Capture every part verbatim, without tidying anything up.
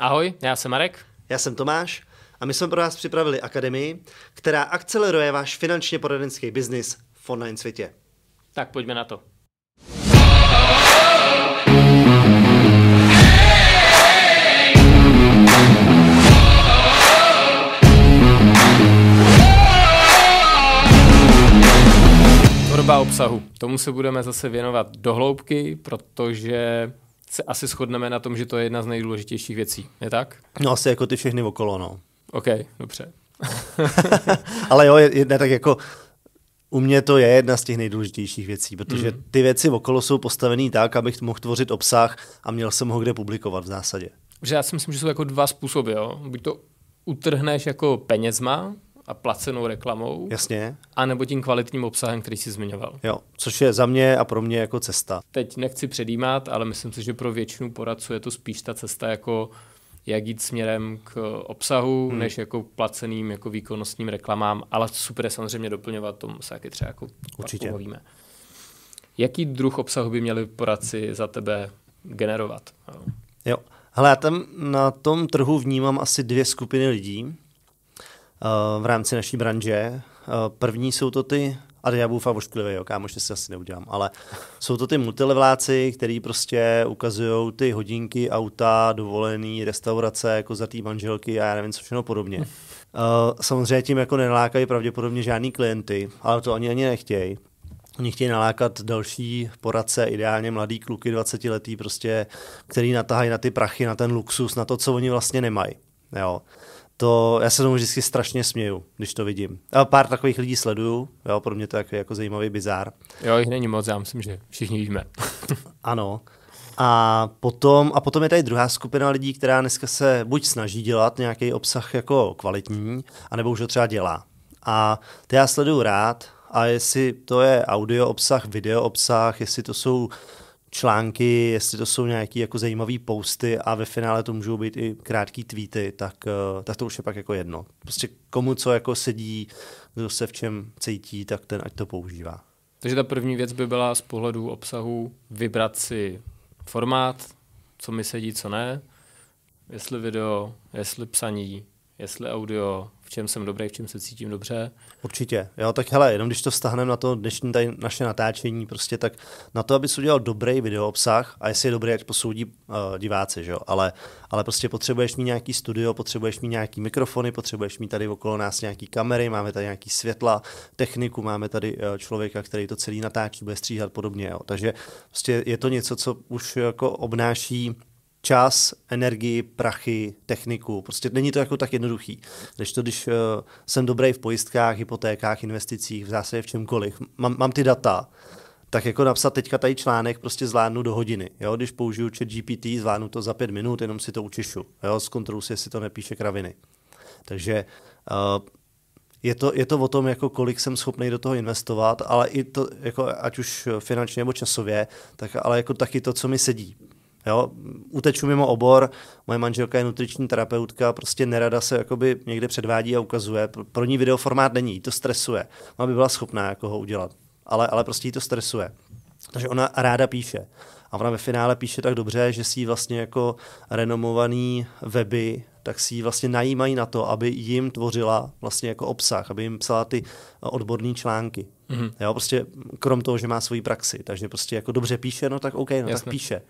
Ahoj, já jsem Marek. Já jsem Tomáš a my jsme pro vás připravili akademii, která akceleruje váš finančně poradenský biznis v online světě. Tak pojďme na to. Tvorba obsahu. Tomu se budeme zase věnovat do hloubky, protože se asi shodneme na tom, že to je jedna z nejdůležitějších věcí, je tak? No asi jako ty všechny okolo, no. OK, dobře. Ale jo, jedna tak jako u mě to je jedna z těch nejdůležitějších věcí, protože mm. ty věci okolo jsou postavený tak, abych mohl tvořit obsah a měl jsem ho kde publikovat v zásadě. Já si myslím, že jsou jako dva způsoby, jo. Buď to utrhneš jako penězma a placenou reklamou. Jasně. A nebo tím kvalitním obsahem, který jsi zmiňoval. Jo, což je za mě a pro mě jako cesta. Teď nechci předjímat, ale myslím si, že pro většinu poradců je to spíš ta cesta jako jak jít směrem k obsahu, hmm. než jako placeným jako výkonnostním reklamám, ale super je samozřejmě doplňovat, tomu se taky třeba jako určitě povíme. Jaký druh obsahu by měli poradci za tebe generovat? Jo, hele, já tam na tom trhu vnímám asi dvě skupiny lidí v rámci naší branže. První jsou to ty, ale já budu fakt ošklivý, jo, kámo, že si asi neudělám, ale jsou to ty multilevláci, který prostě ukazují ty hodinky, auta, dovolený, restaurace, jako za tý manželky a já nevím, co všechno podobně. Samozřejmě tím jako nenalákají pravděpodobně žádný klienty, ale to ani ani nechtějí. Oni chtějí nalákat další poradce, ideálně mladý kluky dvacetiletý, prostě, který natahají na ty prachy, na ten luxus, na to, co oni vlastně nemají. Jo. To, já se tomu vždycky strašně směju, když to vidím. A pár takových lidí sleduju, jo, pro mě to je jako zajímavý bizár. Jo, jich není moc, já myslím, že všichni víme. Ano. A potom, a potom je tady druhá skupina lidí, která dneska se buď snaží dělat nějaký obsah jako kvalitní, anebo už ho třeba dělá. A ty já sleduju rád, a jestli to je audio obsah, video obsah, jestli to jsou články, jestli to jsou nějaké jako zajímavé posty a ve finále to můžou být i krátké tweety, tak, tak to už je pak jako jedno. Prostě komu co jako sedí, kdo se v čem cítí, tak ten ať to používá. Takže ta první věc by byla z pohledu obsahu vybrat si formát, co mi sedí, co ne, jestli video, jestli psaní, jestli audio, v čem jsem dobrý, v čem se cítím dobře. Určitě. Jo, tak hele, jenom když to vztahneme na to dnešní tady naše natáčení, prostě tak na to, abys udělal dobrý video obsah, a jestli je dobrý, ať posoudí uh, diváci, že jo, ale, ale prostě potřebuješ mít nějaký studio, potřebuješ mít nějaký mikrofony, potřebuješ mít tady okolo nás nějaký kamery, máme tady nějaký světla, techniku, máme tady uh, člověka, který to celý natáčí, bude stříhat podobně, jo. Takže prostě je to něco, co už jako obnáší čas, energii, prachy, techniku. Prostě není to jako tak jednoduchý. Když to, když uh, jsem dobrý v pojistkách, hypotékách, investicích, v zásadě v čemkoliv, mám, mám ty data, tak jako napsat teďka tady článek prostě zvládnu do hodiny. Jo? Když použiju ChatGPT, zvládnu to za pět minut, jenom si to učišu. Jo? Zkontroluji si, jestli to nepíše kraviny. Takže uh, je, to, je to o tom, jako kolik jsem schopný do toho investovat, ale i to, jako, ať už finančně nebo časově, tak, ale jako taky to, co mi sedí. Jo, uteču mimo obor, moje manželka je nutriční terapeutka, prostě nerada se jakoby někde předvádí a ukazuje, pro ní videoformát není, to stresuje, ona by byla schopná jako ho udělat, ale, ale prostě jí to stresuje, takže ona ráda píše a ona ve finále píše tak dobře, že si vlastně jako renomovaný weby, tak si ji vlastně najímají na to, aby jim tvořila vlastně jako obsah, aby jim psala ty odborné články. Mm-hmm. Jo, prostě krom toho, že má svoji praxi, takže prostě jako dobře píše, no tak OK, no jasne. Tak píše.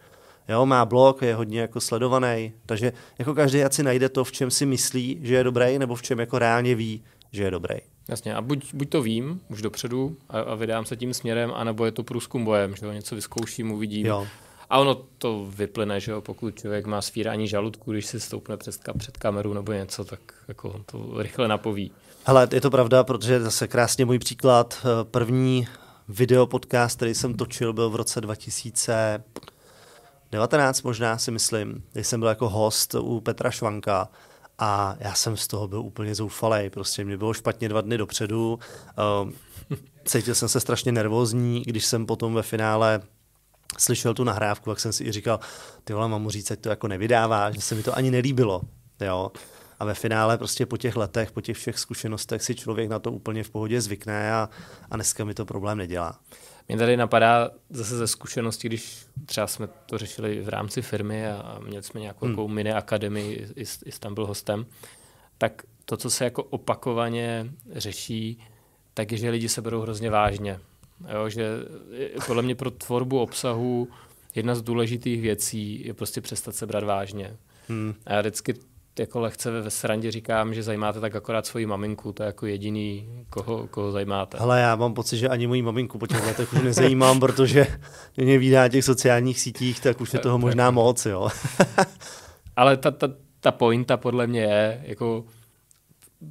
Jo, má blog, je hodně jako sledovaný, takže jako každý asi najde to, v čem si myslí, že je dobrý, nebo v čem jako reálně ví, že je dobrý. Jasně, a buď, buď to vím už dopředu a, a vydám se tím směrem, anebo je to průzkum bojem, že jo, něco vyzkouším, uvidím. Jo. A ono to vyplyne, že jo, pokud člověk má svírání žaludku, když se stoupne před, před kameru nebo něco, tak jako to rychle napoví. Hele, je to pravda, protože zase krásně můj příklad, první video podcast, který jsem točil, byl v roce dva tisíce devatenáct možná, si myslím, když jsem byl jako host u Petra Švanka a já jsem z toho byl úplně zoufalej, prostě mě bylo špatně dva dny dopředu, um, cítil jsem se strašně nervózní, když jsem potom ve finále slyšel tu nahrávku, jak jsem si i říkal, ty vole, mám mu říct, ať to jako nevydává, že se mi to ani nelíbilo, jo. a ve finále prostě po těch letech, po těch všech zkušenostech si člověk na to úplně v pohodě zvykne a, a dneska mi to problém nedělá. Mě tady napadá zase ze zkušeností, když třeba jsme to řešili v rámci firmy a měli jsme nějakou hmm. mini akademii, i, i tam byl hostem, tak to, co se jako opakovaně řeší, tak je, že lidi se berou hrozně vážně. Jo, že podle mě pro tvorbu obsahu jedna z důležitých věcí je prostě přestat se brát vážně. Hmm. A já vždycky jako lehce ve srandě říkám, že zajímáte tak akorát svoji maminku, to je jako jediný, koho, koho zajímáte. Hele, já mám pocit, že ani moji maminku po těch letech už nezajímám, protože mě vídá na těch sociálních sítích, tak už je toho možná moc, jo. Ale ta, ta, ta pointa podle mě je, jako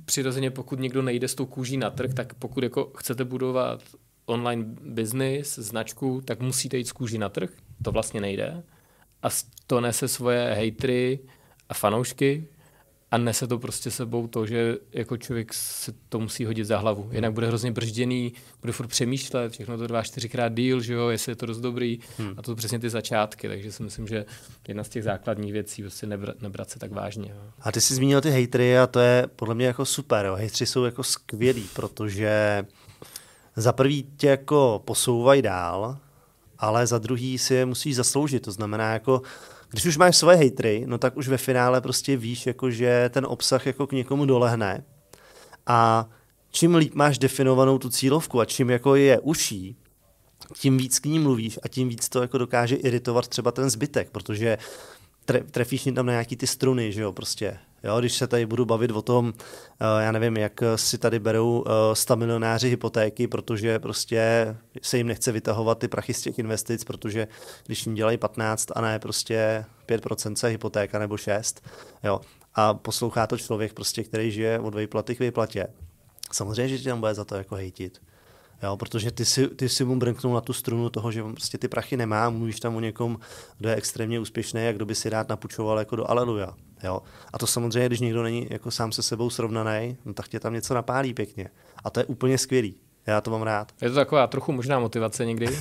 přirozeně pokud někdo nejde s tou kůží na trh, tak pokud jako chcete budovat online business, značku, tak musíte jít z kůží na trh, to vlastně nejde. A to nese svoje hejtry a fanoušky a nese to prostě sebou to, že jako člověk se to musí hodit za hlavu. Jinak bude hrozně bržděný, bude furt přemýšlet, všechno to dva, čtyřikrát díl, že jo, jestli je to dost dobrý hmm. a to přesně ty začátky, takže si myslím, že jedna z těch základních věcí prostě nebrat, nebrat se tak vážně. Jo. A ty jsi zmínil ty hejtry a to je podle mě jako super, jo. Hejtři jsou jako skvělí, protože za prvý tě jako posouvají dál, ale za druhý si je musíš zasloužit, to znamená jako když už máš svoje hejtry, no tak už ve finále prostě víš, jako, že ten obsah jako k někomu dolehne a čím líp máš definovanou tu cílovku a čím jako je uší, tím víc k ní mluvíš a tím víc to jako dokáže iritovat třeba ten zbytek, protože trefíš tam na nějaký ty struny, že jo, prostě. Jo, když se tady budu bavit o tom, já nevím, jak si tady berou stamilionáři hypotéky, protože prostě se jim nechce vytahovat ty prachy z těch investic, protože když jim dělají patnáct a ne prostě pět procent se hypotéka nebo šest procent, jo, a poslouchá to člověk prostě, který žije od výplaty k výplatě. Samozřejmě, že tě tam bude za to jako hejtit. Jo, protože ty si, ty si mu brnknul na tu strunu toho, že prostě ty prachy nemá, mluvíš tam o někom, kdo je extrémně úspěšný a kdo by si rád napůjčoval jako do aleluja. Jo. A to samozřejmě, když někdo není jako sám se sebou srovnaný, no tak tě tam něco napálí pěkně. A to je úplně skvělý. Já to mám rád. Je to taková trochu možná motivace někdy,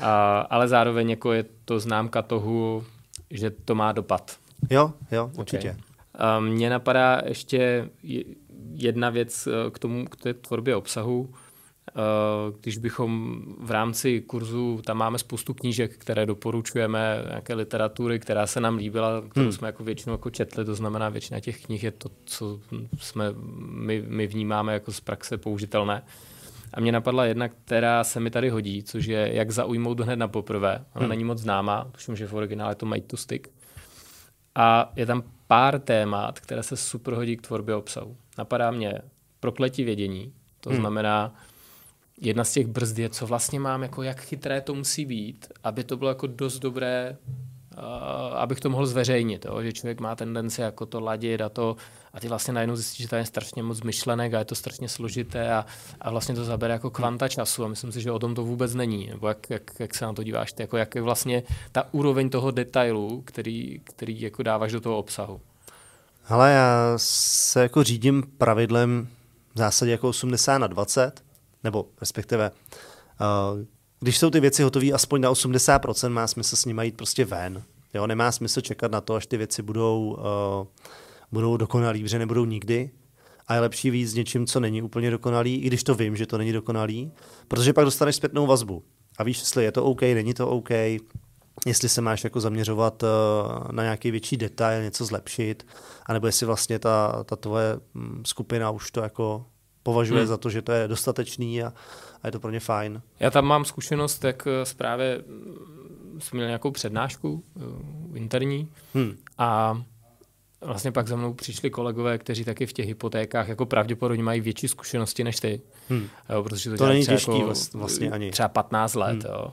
a, ale zároveň jako je to známka toho, že to má dopad. Jo, jo, určitě. Okay. Mně napadá ještě jedna věc k tomu, k té tvorbě obsahu. Když bychom v rámci kurzu, tam máme spoustu knížek, které doporučujeme, nějaké literatury, která se nám líbila, kterou hmm. jsme jako většinou jako četli, to znamená většina těch knih je to, co jsme, my, my vnímáme jako z praxe použitelné. A mě napadla jedna, která se mi tady hodí, což je Jak zaujmout hned na poprvé. Ona hmm. není moc známá, tuším, že v originále je to Made to Stick. A je tam pár témat, které se super hodí k tvorbě obsahu. Napadá mě prokletí vědění, to hmm. znamená, jedna z těch brzd je, co vlastně mám, jako jak chytré to musí být, aby to bylo jako dost dobré, uh, abych to mohl zveřejnit. Jo? Že člověk má tendenci jako to ladit a to a ty vlastně najednou zjistíš, že tady je strašně moc myšlenek a je to strašně složité a, a vlastně to zabere jako kvanta času a myslím si, že o tom to vůbec není. Nebo jak, jak, jak se na to díváš ty, jako jak je vlastně ta úroveň toho detailu, který, který jako dáváš do toho obsahu. Hele, já se jako řídím pravidlem v zásadě jako osmdesát na dvacet, nebo respektive, když jsou ty věci hotové aspoň na osmdesát procent, má smysl s nimi jít prostě ven. Jo, nemá smysl čekat na to, až ty věci budou, budou dokonalý, protože nebudou nikdy. A je lepší víc s něčím, co není úplně dokonalý, i když to vím, že to není dokonalý, protože pak dostaneš zpětnou vazbu. A víš, jestli je to OK, není to OK, jestli se máš jako zaměřovat na nějaký větší detail, něco zlepšit, anebo jestli vlastně ta, ta tvoje skupina už to jako považuje hmm. za to, že to je dostatečný a, a je to pro ně fajn. Já tam mám zkušenost, jak právě jsem měl nějakou přednášku interní hmm. a vlastně pak za mnou přišli kolegové, kteří taky v těch hypotékách jako pravděpodobně mají větší zkušenosti než ty. Hmm. Jo, protože to, to není těžký jako vlastně ani. Třeba patnáct let. Hmm. Jo.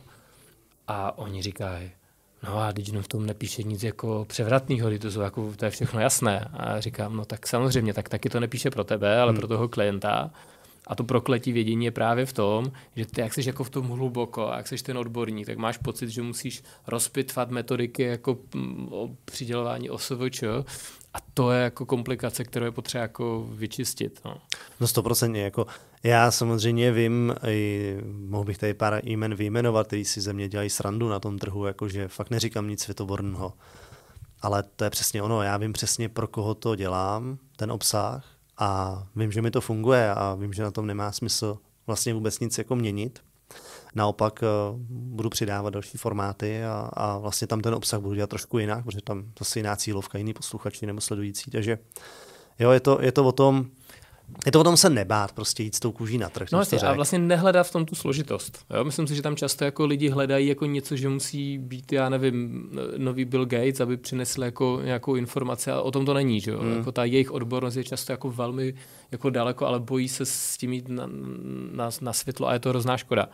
A oni říkají, no a teď v tom nepíše nic jako převratného, to, jsou jako, to je všechno jasné. A říkám, no tak samozřejmě, tak taky to nepíše pro tebe, ale hmm. pro toho klienta. A to prokletí vědění je právě v tom, že ty, jak jsi jako v tom hluboko, jak jsi ten odborník, tak máš pocit, že musíš rozpitvat metodiky jako o přidělování OSVČ. A to je jako komplikace, kterou je potřeba jako vyčistit. No, no sto procent. Jako já samozřejmě vím, i, mohl bych tady pár jmen vyjmenovat, který si ze mě dělají srandu na tom trhu, jakože fakt neříkám nic světoborného. ale to je přesně ono. Já vím přesně, pro koho to dělám, ten obsah, a vím, že mi to funguje a vím, že na tom nemá smysl vlastně vůbec nic jako měnit. Naopak budu přidávat další formáty a, a vlastně tam ten obsah budu dělat trošku jinak, protože tam zase jiná cílovka, jiný posluchači nebo sledující. Takže jo, je to, je to o tom, je to o tom se nebát, prostě jít s tou kůží na trh. No jasně, a vlastně nehledá v tom tu složitost. Jo? Myslím si, že tam často jako lidi hledají jako něco, že musí být, já nevím, nový Bill Gates, aby přinesl jako nějakou informaci, a o tom to není. Že jo? Mm. Jako ta jejich odbornost je často jako velmi jako daleko, ale bojí se s tím jít na, na, na světlo a je to hrozná škoda.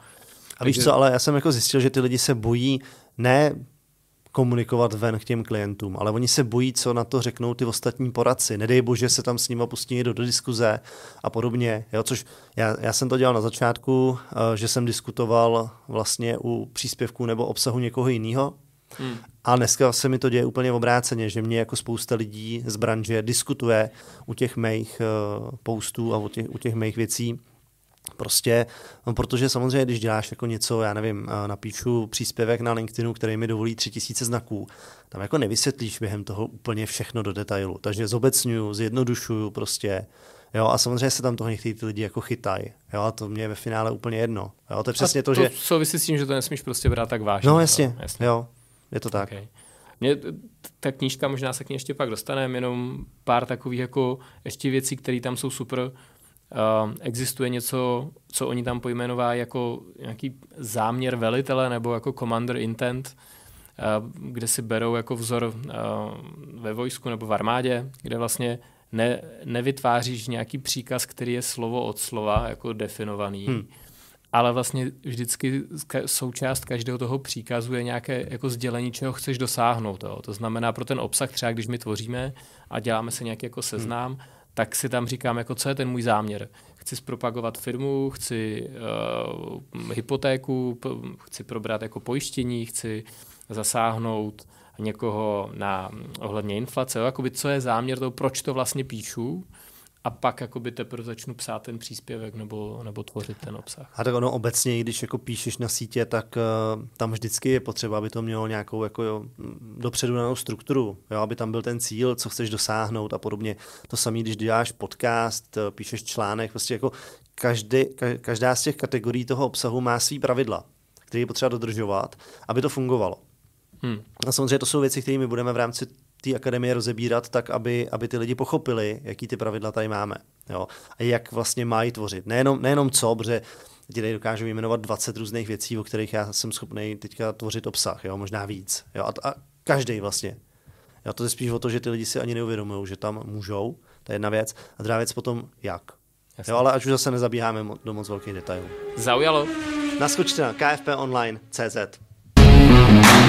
A víš co, ale já jsem jako zjistil, že ty lidi se bojí ne komunikovat ven k těm klientům, ale oni se bojí, co na to řeknou ty ostatní poradci. Nedej bože, se tam s nima pustí do diskuze a podobně. Jo, což já, já jsem to dělal na začátku, že jsem diskutoval vlastně u příspěvků nebo obsahu někoho jiného. Hmm. A dneska se mi to děje úplně obráceně, že mě jako spousta lidí z branže diskutuje u těch mých postů a u těch, u těch mých věcí. Prostě, no protože samozřejmě, když děláš jako něco, já nevím, napíšu příspěvek na LinkedInu, který mi dovolí tři tisíce znaků, tam jako nevysvětlíš během toho úplně všechno do detailu. Takže zobecňuju, zjednodušuju prostě. Jo, a samozřejmě se tam toho některý ty lidi jako chytají. Jo, a to mě je ve finále úplně jedno. Jo, to je přesně a to, to, že... to souvisí s tím, že to nesmíš prostě brát tak vážně. No jasně, jasně. Jo, je to tak. Okay. Mě ta knížka, možná se k ní ještě pak dostaneme, jenom pár takových jako ještě věcí, které tam jsou super. Uh, existuje něco, co oni tam pojmenovají jako nějaký záměr velitele nebo jako commander intent, uh, kde si berou jako vzor uh, ve vojsku nebo v armádě, kde vlastně ne, nevytváříš nějaký příkaz, který je slovo od slova jako definovaný, hmm. ale vlastně vždycky součást každého toho příkazu je nějaké jako sdělení, čeho chceš dosáhnout. Jo. To znamená pro ten obsah, třeba když my tvoříme a děláme se nějaký jako seznám, hmm. tak si tam říkám, jako, co je ten můj záměr. Chci zpropagovat firmu, chci uh, hypotéku, p- chci probrat jako pojištění, chci zasáhnout někoho na ohledně inflace. Jo? Jakoby, co je záměr toho, proč to vlastně píšu, a pak jakoby, teprve začnu psát ten příspěvek nebo, nebo tvořit ten obsah. A tak ono obecně, když jako píšeš na sítě, tak uh, tam vždycky je potřeba, aby to mělo nějakou jako, jo, dopředu danou strukturu, jo, aby tam byl ten cíl, co chceš dosáhnout a podobně. To samé, když děláš podcast, píšeš článek, prostě jako každý, každá z těch kategorií toho obsahu má svý pravidla, které je potřeba dodržovat, aby to fungovalo. Hmm. A samozřejmě to jsou věci, které my budeme v rámci té akademie rozebírat tak, aby, aby ty lidi pochopili, jaký ty pravidla tady máme. Jo? A jak vlastně mají tvořit. Nejenom, nejenom co, protože tady dokážu jmenovat dvacet různých věcí, o kterých já jsem schopný teďka tvořit obsah, jo? Možná víc. Jo? A, a každý vlastně. Jo? To je spíš o to, že ty lidi si ani neuvědomují, že tam můžou, to je jedna věc, a druhá věc potom jak. Jo? Ale až už zase nezabíháme do moc velkých detailů. Zaujalo. Naskočte na k f p online tečka c z.